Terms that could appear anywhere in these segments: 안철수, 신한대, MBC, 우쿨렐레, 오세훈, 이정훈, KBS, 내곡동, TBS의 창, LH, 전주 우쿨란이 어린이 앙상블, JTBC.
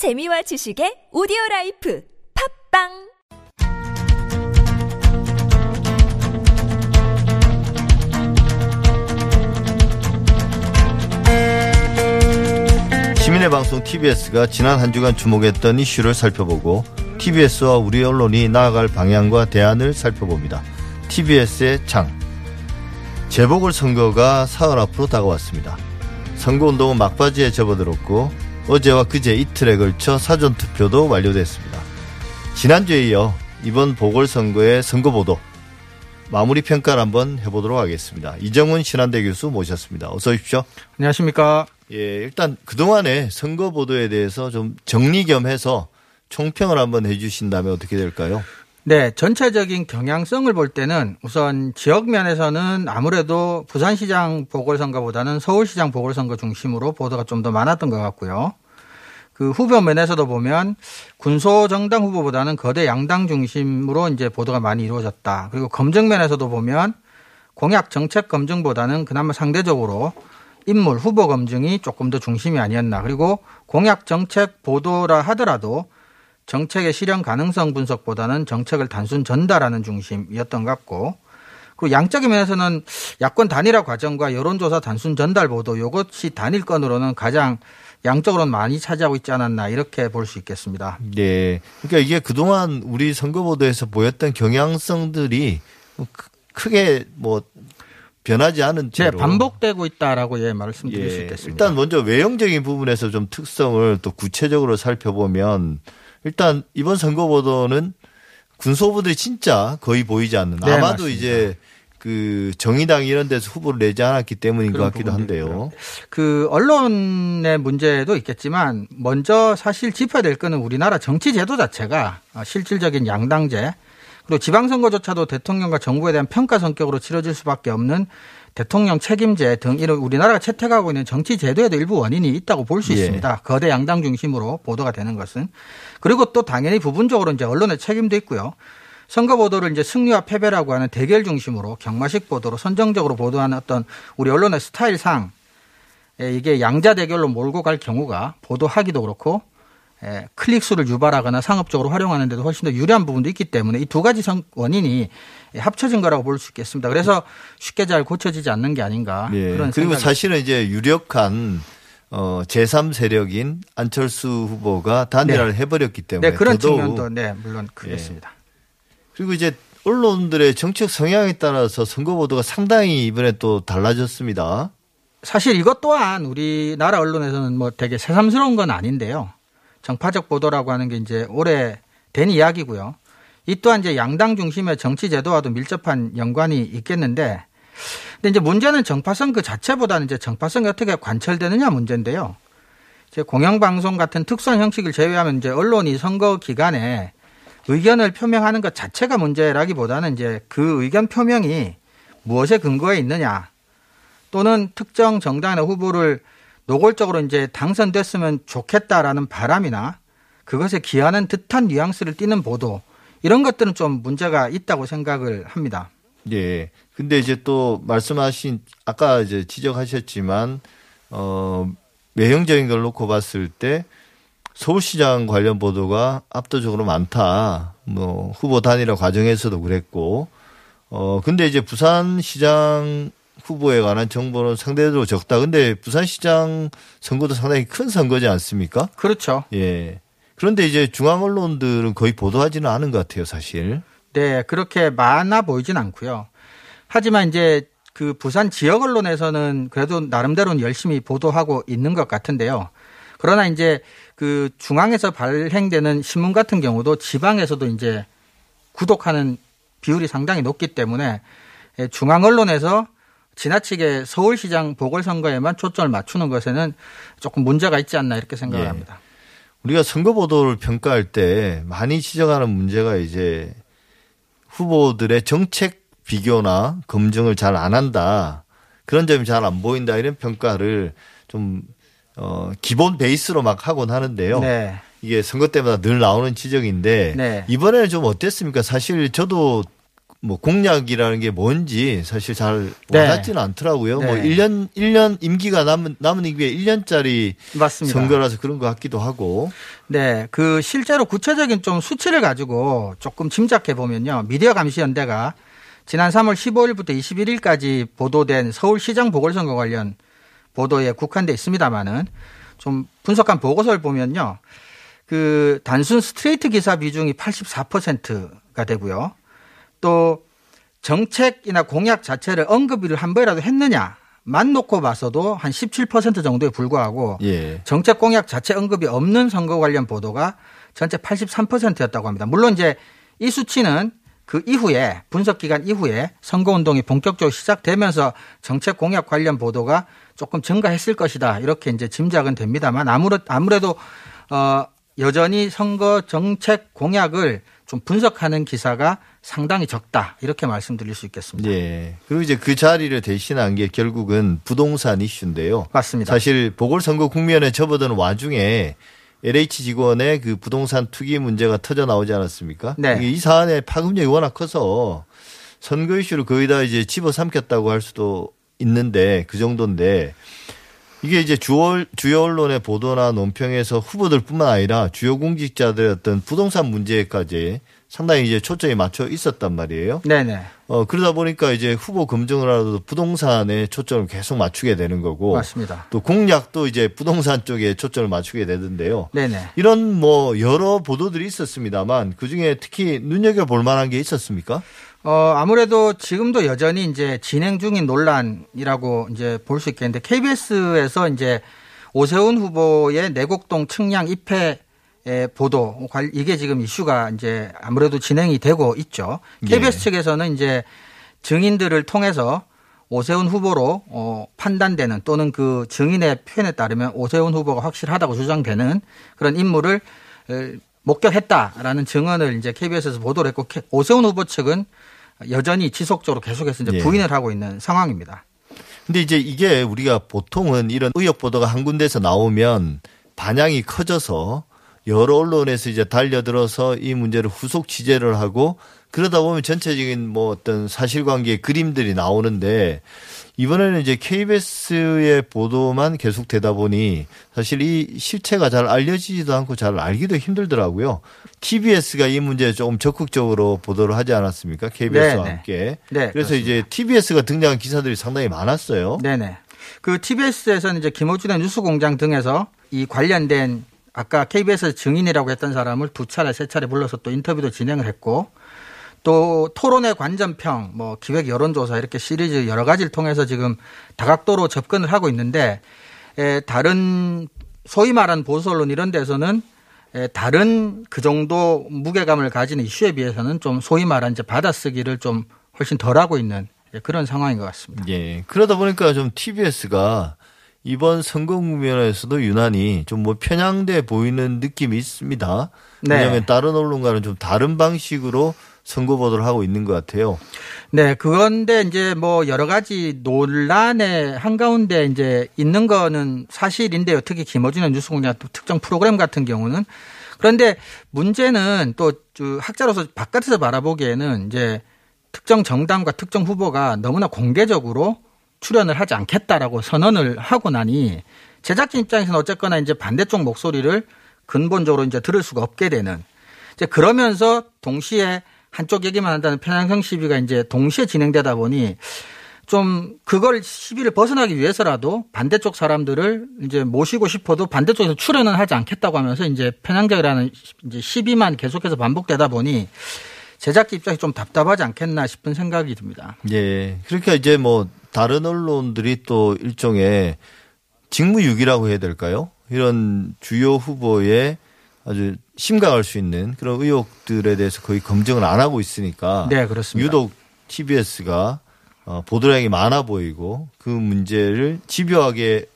재미와 지식의 오디오라이프 팝빵 시민의 방송 TBS가 지난 한 주간 주목했던 이슈를 살펴보고 TBS와 우리 언론이 나아갈 방향과 대안을 살펴봅니다. TBS의 창. 재보궐선거가 사흘 앞으로 다가왔습니다. 선거운동은 막바지에 접어들었고 어제와 그제 이틀에 걸쳐 사전투표도 완료됐습니다. 지난주에 이어 이번 보궐선거의 선거보도 마무리 평가를 한번 해보도록 하겠습니다. 이정훈 신한대 교수 모셨습니다. 어서 오십시오. 안녕하십니까. 예, 일단 그동안의 선거 보도에 대해서 좀 정리 겸 해서 총평을 한번 해 주신다면 어떻게 될까요? 네, 전체적인 경향성을 볼 때는 우선 지역 면에서는 아무래도 부산시장 보궐선거보다는 서울시장 보궐선거 중심으로 보도가 좀 더 많았던 것 같고요. 그 후보 면에서도 보면 군소정당 후보보다는 거대 양당 중심으로 이제 보도가 많이 이루어졌다. 그리고 검증 면에서도 보면 공약 정책 검증보다는 그나마 상대적으로 인물, 후보 검증이 조금 더 중심이 아니었나. 그리고 공약 정책 보도라 하더라도 정책의 실현 가능성 분석보다는 정책을 단순 전달하는 중심이었던 것 같고, 그리고 양적인 면에서는 야권 단일화 과정과 여론조사 단순 전달 보도, 이것이 단일건으로는 가장 양적으로는 많이 차지하고 있지 않았나, 이렇게 볼 수 있겠습니다. 네. 그러니까 이게 그동안 우리 선거보도에서 보였던 경향성들이 크게 뭐 변하지 않은 채로 반복되고 있다라고 말씀드릴 수 있겠습니다. 일단 먼저 외형적인 부분에서 좀 특성을 또 구체적으로 살펴보면 일단 이번 선거보도는 군소부들이 진짜 거의 보이지 않는. 네, 아마도 맞습니다. 이제 그 정의당 이런 데서 후보를 내지 않았기 때문인 것 같기도 한데요. 그 언론의 문제도 있겠지만 먼저 사실 짚어야 될 거는 우리나라 정치 제도 자체가 실질적인 양당제, 그리고 지방선거조차도 대통령과 정부에 대한 평가 성격으로 치러질 수밖에 없는 대통령 책임제 등 이런 우리나라가 채택하고 있는 정치 제도에도 일부 원인이 있다고 볼 수 있습니다. 예. 거대 양당 중심으로 보도가 되는 것은. 그리고 또 당연히 부분적으로 이제 언론의 책임도 있고요. 선거 보도를 이제 승리와 패배라고 하는 대결 중심으로 경마식 보도로 선정적으로 보도하는 어떤 우리 언론의 스타일상 이게 양자 대결로 몰고 갈 경우가 보도하기도 그렇고 클릭수를 유발하거나 상업적으로 활용하는 데도 훨씬 더 유리한 부분도 있기 때문에 이 두 가지 원인이 합쳐진 거라고 볼 수 있겠습니다. 그래서 쉽게 잘 고쳐지지 않는 게 아닌가. 예. 그런 그리고 사실은 이제 유력한 제3세력인 안철수 후보가 단일화를 해버렸기 때문에. 네, 그런 측면도 물론 크겠습니다. 예. 그리고 이제 언론들의 정책 성향에 따라서 선거보도가 상당히 이번에 또 달라졌습니다. 사실 이것 또한 우리나라 언론에서는 뭐 되게 새삼스러운 건 아닌데요. 정파적 보도라고 하는 게 이제 오래된 이야기고요. 이 또한 이제 양당 중심의 정치 제도와도 밀접한 연관이 있겠는데, 근데 이제 문제는 정파성 그 자체보다는 이제 정파성이 어떻게 관철되느냐 문제인데요. 이제 공영방송 같은 특수한 형식을 제외하면 이제 언론이 선거 기간에 의견을 표명하는 것 자체가 문제라기보다는 이제 그 의견 표명이 무엇에 근거해 있느냐, 또는 특정 정당의 후보를 노골적으로 이제 당선됐으면 좋겠다라는 바람이나 그것에 기하는 듯한 뉘앙스를 띠는 보도, 이런 것들은 좀 문제가 있다고 생각을 합니다. 예. 근데 이제 또 말씀하신, 아까 이제 지적하셨지만, 외형적인 걸 놓고 봤을 때 서울시장 관련 보도가 압도적으로 많다. 뭐, 후보 단일화 과정에서도 그랬고, 근데 이제 부산시장 후보에 관한 정보는 상대적으로 적다. 근데 부산시장 선거도 상당히 큰 선거지 않습니까? 그렇죠. 예. 그런데 이제 중앙 언론들은 거의 보도하지는 않은 것 같아요, 사실. 네, 그렇게 많아 보이진 않고요. 하지만 이제 그 부산 지역 언론에서는 그래도 나름대로는 열심히 보도하고 있는 것 같은데요. 그러나 이제 그 중앙에서 발행되는 신문 같은 경우도 지방에서도 이제 구독하는 비율이 상당히 높기 때문에 중앙 언론에서 지나치게 서울시장 보궐선거에만 초점을 맞추는 것에는 조금 문제가 있지 않나, 이렇게 생각을 합니다. 우리가 선거보도를 평가할 때 많이 지적하는 문제가 이제 후보들의 정책 비교나 검증을 잘 안 한다. 그런 점이 잘 안 보인다. 이런 평가를 좀 기본 베이스로 막 하곤 하는데요. 네. 이게 선거 때마다 늘 나오는 지적인데 이번에는 좀 어땠습니까? 사실 저도 뭐 공약이라는 게 뭔지 사실 잘 와닿지는 네. 않더라고요. 네. 뭐 1년 임기가 남은 임기에 1년짜리 맞습니다. 선거라서 그런 것 같기도 하고. 네. 그 실제로 구체적인 좀 수치를 가지고 조금 짐작해 보면요. 미디어 감시 연대가 지난 3월 15일부터 21일까지 보도된 서울시장 보궐선거 관련 보도에 국한돼 있습니다만은 좀 분석한 보고서를 보면요. 그 단순 스트레이트 기사 비중이 84%가 되고요. 또 정책이나 공약 자체를 언급을 한 번이라도 했느냐만 놓고 봐서도 한 17% 정도에 불과하고 예. 정책 공약 자체 언급이 없는 선거 관련 보도가 전체 83%였다고 합니다. 물론 이제 이 수치는 그 이후에 분석 기간 이후에 선거운동이 본격적으로 시작되면서 정책 공약 관련 보도가 조금 증가했을 것이다. 이렇게 이제 짐작은 됩니다만 아무래도 여전히 선거 정책 공약을 좀 분석하는 기사가 상당히 적다. 이렇게 말씀드릴 수 있겠습니다. 예. 그리고 이제 그 자리를 대신한 게 결국은 부동산 이슈인데요. 맞습니다. 사실 보궐선거 국면에 접어든 와중에 LH 직원의 그 부동산 투기 문제가 터져 나오지 않았습니까? 네. 이 사안의 파급력이 워낙 커서 선거 이슈를 거의 다 이제 집어삼켰다고 할 수도 있는데 그 정도인데 이게 이제 주요 언론의 보도나 논평에서 후보들뿐만 아니라 주요 공직자들의 어떤 부동산 문제까지 상당히 이제 초점이 맞춰 있었단 말이에요. 네네. 그러다 보니까 이제 후보 검증을 하더라도 부동산에 초점을 계속 맞추게 되는 거고. 맞습니다. 또 공약도 이제 부동산 쪽에 초점을 맞추게 되던데요. 네네. 이런 뭐 여러 보도들이 있었습니다만 그 중에 특히 눈여겨볼 만한 게 있었습니까? 아무래도 지금도 여전히 이제 진행 중인 논란이라고 이제 볼 수 있겠는데 KBS에서 이제 오세훈 후보의 내곡동 측량 입회 보도 이게 지금 이슈가 이제 아무래도 진행이 되고 있죠. KBS 네. 측에서는 이제 증인들을 통해서 오세훈 후보로 판단되는 또는 그 증인의 표현에 따르면 오세훈 후보가 확실하다고 주장되는 그런 인물을 목격했다라는 증언을 이제 KBS에서 보도를 했고 오세훈 후보 측은 여전히 지속적으로 계속해서 이제 부인을 네. 하고 있는 상황입니다. 근데 이제 이게 우리가 보통은 이런 의혹 보도가 한 군데에서 나오면 반향이 커져서 여러 언론에서 이제 달려들어서 이 문제를 후속 취재를 하고 그러다 보면 전체적인 뭐 어떤 사실관계의 그림들이 나오는데 이번에는 이제 KBS의 보도만 계속되다 보니 사실 이 실체가 잘 알려지지도 않고 잘 알기도 힘들더라고요. TBS가 이 문제에 조금 적극적으로 보도를 하지 않았습니까? KBS와 네네. 함께. 네, 그래서 그렇습니다. 이제 TBS가 등장한 기사들이 상당히 많았어요. 네네. 그 TBS에서는 이제 김어준의 뉴스공장 등에서 이 관련된 아까 KBS 증인이라고 했던 사람을 두 차례, 세 차례 불러서 또 인터뷰도 진행을 했고 또 토론의 관전평, 뭐 기획 여론조사 이렇게 시리즈 여러 가지를 통해서 지금 다각도로 접근을 하고 있는데 다른 소위 말하는 보수 언론 이런 데서는 다른 그 정도 무게감을 가진 이슈에 비해서는 좀 소위 말하는 이제 받아쓰기를 좀 훨씬 덜하고 있는 그런 상황인 것 같습니다. 예. 그러다 보니까 좀 TBS가 이번 선거 국면에서도 유난히 좀 뭐 편향돼 보이는 느낌이 있습니다. 왜냐하면 네. 다른 언론과는 좀 다른 방식으로 선거 보도를 하고 있는 것 같아요. 네, 그런데 이제 뭐 여러 가지 논란의 한가운데 이제 있는 거는 사실인데요. 특히 김어준의 뉴스공장 특정 프로그램 같은 경우는 그런데 문제는 또 학자로서 바깥에서 바라보기에는 이제 특정 정당과 특정 후보가 너무나 공개적으로 출연을 하지 않겠다라고 선언을 하고 나니 제작진 입장에서는 어쨌거나 이제 반대쪽 목소리를 근본적으로 이제 들을 수가 없게 되는 이제 그러면서 동시에 한쪽 얘기만 한다는 편향성 시비가 이제 동시에 진행되다 보니 좀 그걸 시비를 벗어나기 위해서라도 반대쪽 사람들을 이제 모시고 싶어도 반대쪽에서 출연은 하지 않겠다고 하면서 이제 편향적이라는 이제 시비만 계속해서 반복되다 보니 제작진 입장이 좀 답답하지 않겠나 싶은 생각이 듭니다. 예. 그러니까 이제 뭐 다른 언론들이 또 일종의 직무유기라고 해야 될까요? 이런 주요 후보의 아주 심각할 수 있는 그런 의혹들에 대해서 거의 검증을 안 하고 있으니까 네, 그렇습니다. 유독 TBS가 보도량이 많아 보이고 그 문제를 집요하게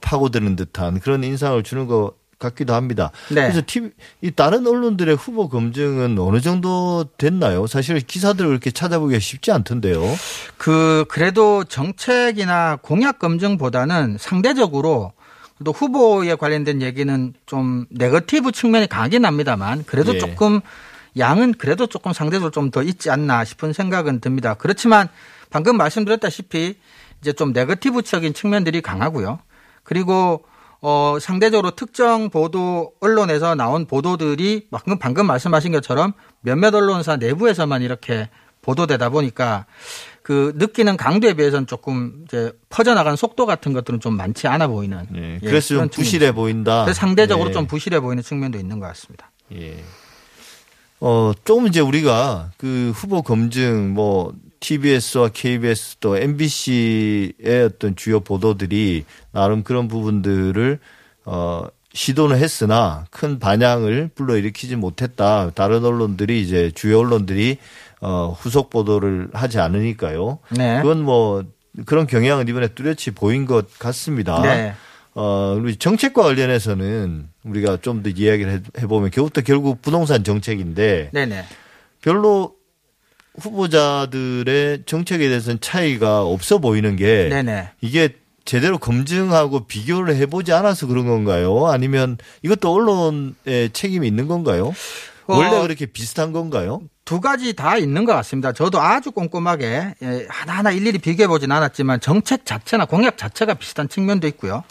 파고드는 듯한 그런 인상을 주는 것 같기도 합니다. 네. 그래서 다른 언론들의 후보 검증은 어느 정도 됐나요? 사실 기사들을 이렇게 찾아보기가 쉽지 않던데요. 그래도 정책이나 공약 검증보다는 상대적으로 또 후보에 관련된 얘기는 좀 네거티브 측면이 강하긴 합니다만 그래도 네. 조금 양은 그래도 조금 상대적으로 좀 더 있지 않나 싶은 생각은 듭니다. 그렇지만 방금 말씀드렸다시피 이제 좀 네거티브적인 측면들이 강하고요. 그리고 상대적으로 특정 보도 언론에서 나온 보도들이 방금 말씀하신 것처럼 몇몇 언론사 내부에서만 이렇게 보도되다 보니까 그 느끼는 강도에 비해서는 조금 이제 퍼져나간 속도 같은 것들은 좀 많지 않아 보이는. 예, 그래서 좀 부실해 보인다. 그래서 상대적으로 좀 부실해 보이는 측면도 있는 것 같습니다. 예. 조금 이제 우리가 그 후보 검증 뭐 TBS와 KBS 또 MBC의 어떤 주요 보도들이 나름 그런 부분들을 시도는 했으나 큰 반향을 불러일으키지 못했다. 다른 언론들이 이제 주요 언론들이 후속 보도를 하지 않으니까요. 네. 그건 뭐 그런 경향은 이번에 뚜렷이 보인 것 같습니다. 네. 우리 정책과 관련해서는 우리가 좀 더 이야기를 해보면 그것도 결국 부동산 정책인데 네네. 별로 후보자들의 정책에 대해서는 차이가 없어 보이는 게 네네. 이게 제대로 검증하고 비교를 해보지 않아서 그런 건가요? 아니면 이것도 언론의 책임이 있는 건가요? 원래 그렇게 비슷한 건가요? 두 가지 다 있는 것 같습니다. 저도 아주 꼼꼼하게 하나하나 일일이 비교해보진 않았지만 정책 자체나 공약 자체가 비슷한 측면도 있고요.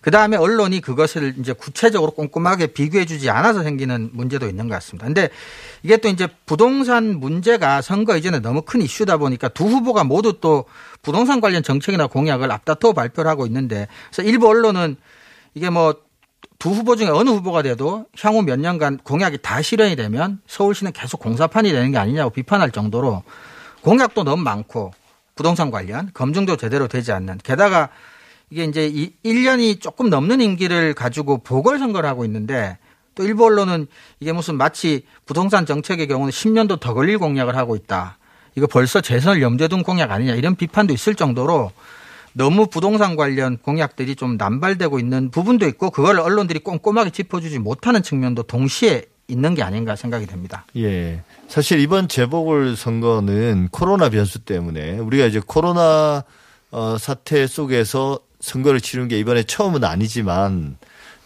그다음에 언론이 그것을 이제 구체적으로 꼼꼼하게 비교해주지 않아서 생기는 문제도 있는 것 같습니다. 그런데 이게 또 이제 부동산 문제가 선거 이전에 너무 큰 이슈다 보니까 두 후보가 모두 또 부동산 관련 정책이나 공약을 앞다퉈 발표를 하고 있는데 그래서 일부 언론은 이게 뭐 두 후보 중에 어느 후보가 돼도 향후 몇 년간 공약이 다 실현이 되면 서울시는 계속 공사판이 되는 게 아니냐고 비판할 정도로 공약도 너무 많고 부동산 관련 검증도 제대로 되지 않는 게다가 이게 이제 1년이 조금 넘는 임기를 가지고 보궐선거를 하고 있는데 또 일부 언론은 이게 무슨 마치 부동산 정책의 경우는 10년도 더 걸릴 공약을 하고 있다. 이거 벌써 재선을 염두에 둔 공약 아니냐 이런 비판도 있을 정도로 너무 부동산 관련 공약들이 좀 남발되고 있는 부분도 있고 그걸 언론들이 꼼꼼하게 짚어주지 못하는 측면도 동시에 있는 게 아닌가 생각이 됩니다. 예, 사실 이번 재보궐선거는 코로나 변수 때문에 우리가 이제 코로나 사태 속에서 선거를 치른 게 이번에 처음은 아니지만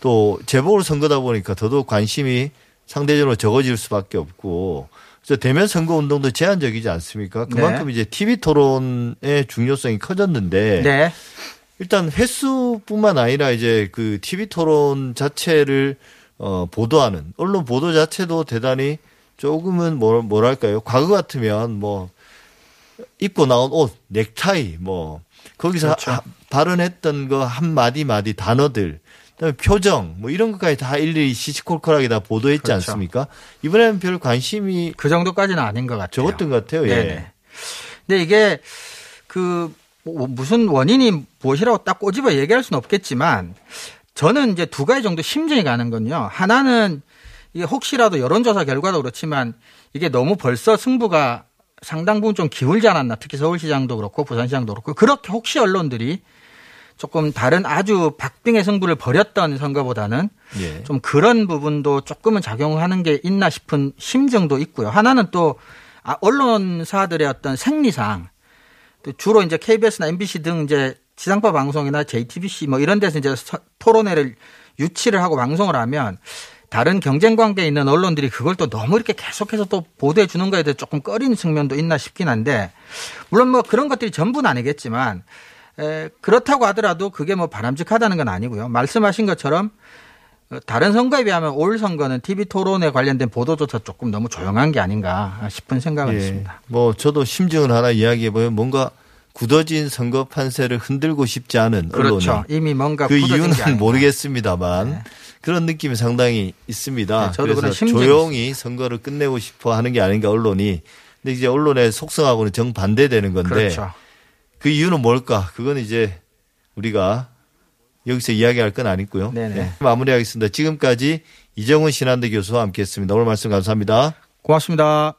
또 재보궐선거다 보니까 더더욱 관심이 상대적으로 적어질 수밖에 없고 그래서 대면 선거 운동도 제한적이지 않습니까? 그만큼 네. 이제 TV 토론의 중요성이 커졌는데 네. 일단 횟수뿐만 아니라 이제 그 TV 토론 자체를 보도하는 언론 보도 자체도 대단히 조금은 뭐랄까요? 과거 같으면 뭐 입고 나온 옷, 넥타이 뭐 거기서 그렇죠. 발언했던 거 한마디 단어들, 그다음에 표정 뭐 이런 것까지 다 일일이 시시콜콜하게 다 보도했지 그렇죠. 않습니까? 이번에는 별 관심이 그 정도까지는 아닌 것 같아요. 적었던 것 같아요. 예. 근데 이게 그 무슨 원인이 무엇이라고 딱 꼬집어 얘기할 수는 없겠지만 저는 이제 두 가지 정도 심증이 가는 건요. 하나는 이게 혹시라도 여론조사 결과도 그렇지만 이게 너무 벌써 승부가 상당 부분 좀 기울지 않았나. 특히 서울시장도 그렇고 부산시장도 그렇고 그렇게 혹시 언론들이 조금 다른 아주 박빙의 승부를 벌였던 선거보다는 예. 좀 그런 부분도 조금은 작용하는 게 있나 싶은 심증도 있고요. 하나는 또 언론사들의 어떤 생리상 또 주로 이제 KBS나 MBC 등 이제 지상파 방송이나 JTBC 뭐 이런 데서 이제 토론회를 유치를 하고 방송을 하면 다른 경쟁 관계에 있는 언론들이 그걸 또 너무 이렇게 계속해서 또 보도해 주는 거에 대해 조금 꺼리는 측면도 있나 싶긴 한데 물론 뭐 그런 것들이 전부는 아니겠지만 그렇다고 하더라도 그게 뭐 바람직하다는 건 아니고요. 말씀하신 것처럼 다른 선거에 비하면 올 선거는 TV 토론에 관련된 보도조차 조금 너무 조용한 게 아닌가 싶은 생각은 있습니다. 뭐 저도 심증을 하나 이야기해 보면 뭔가 굳어진 선거 판세를 흔들고 싶지 않은 그렇죠. 언론이 이미 뭔가 그 이유는 모르겠습니다만 네. 그런 느낌이 상당히 있습니다. 네, 그래서 조용히 선거를 끝내고 싶어 하는 게 아닌가 언론이. 근데 이제 언론의 속성하고는 정반대되는 건데 그렇죠. 그 이유는 뭘까? 그건 이제 우리가 여기서 이야기할 건 아니고요. 네, 마무리하겠습니다. 지금까지 이정훈 신한대 교수와 함께했습니다. 오늘 말씀 감사합니다. 고맙습니다.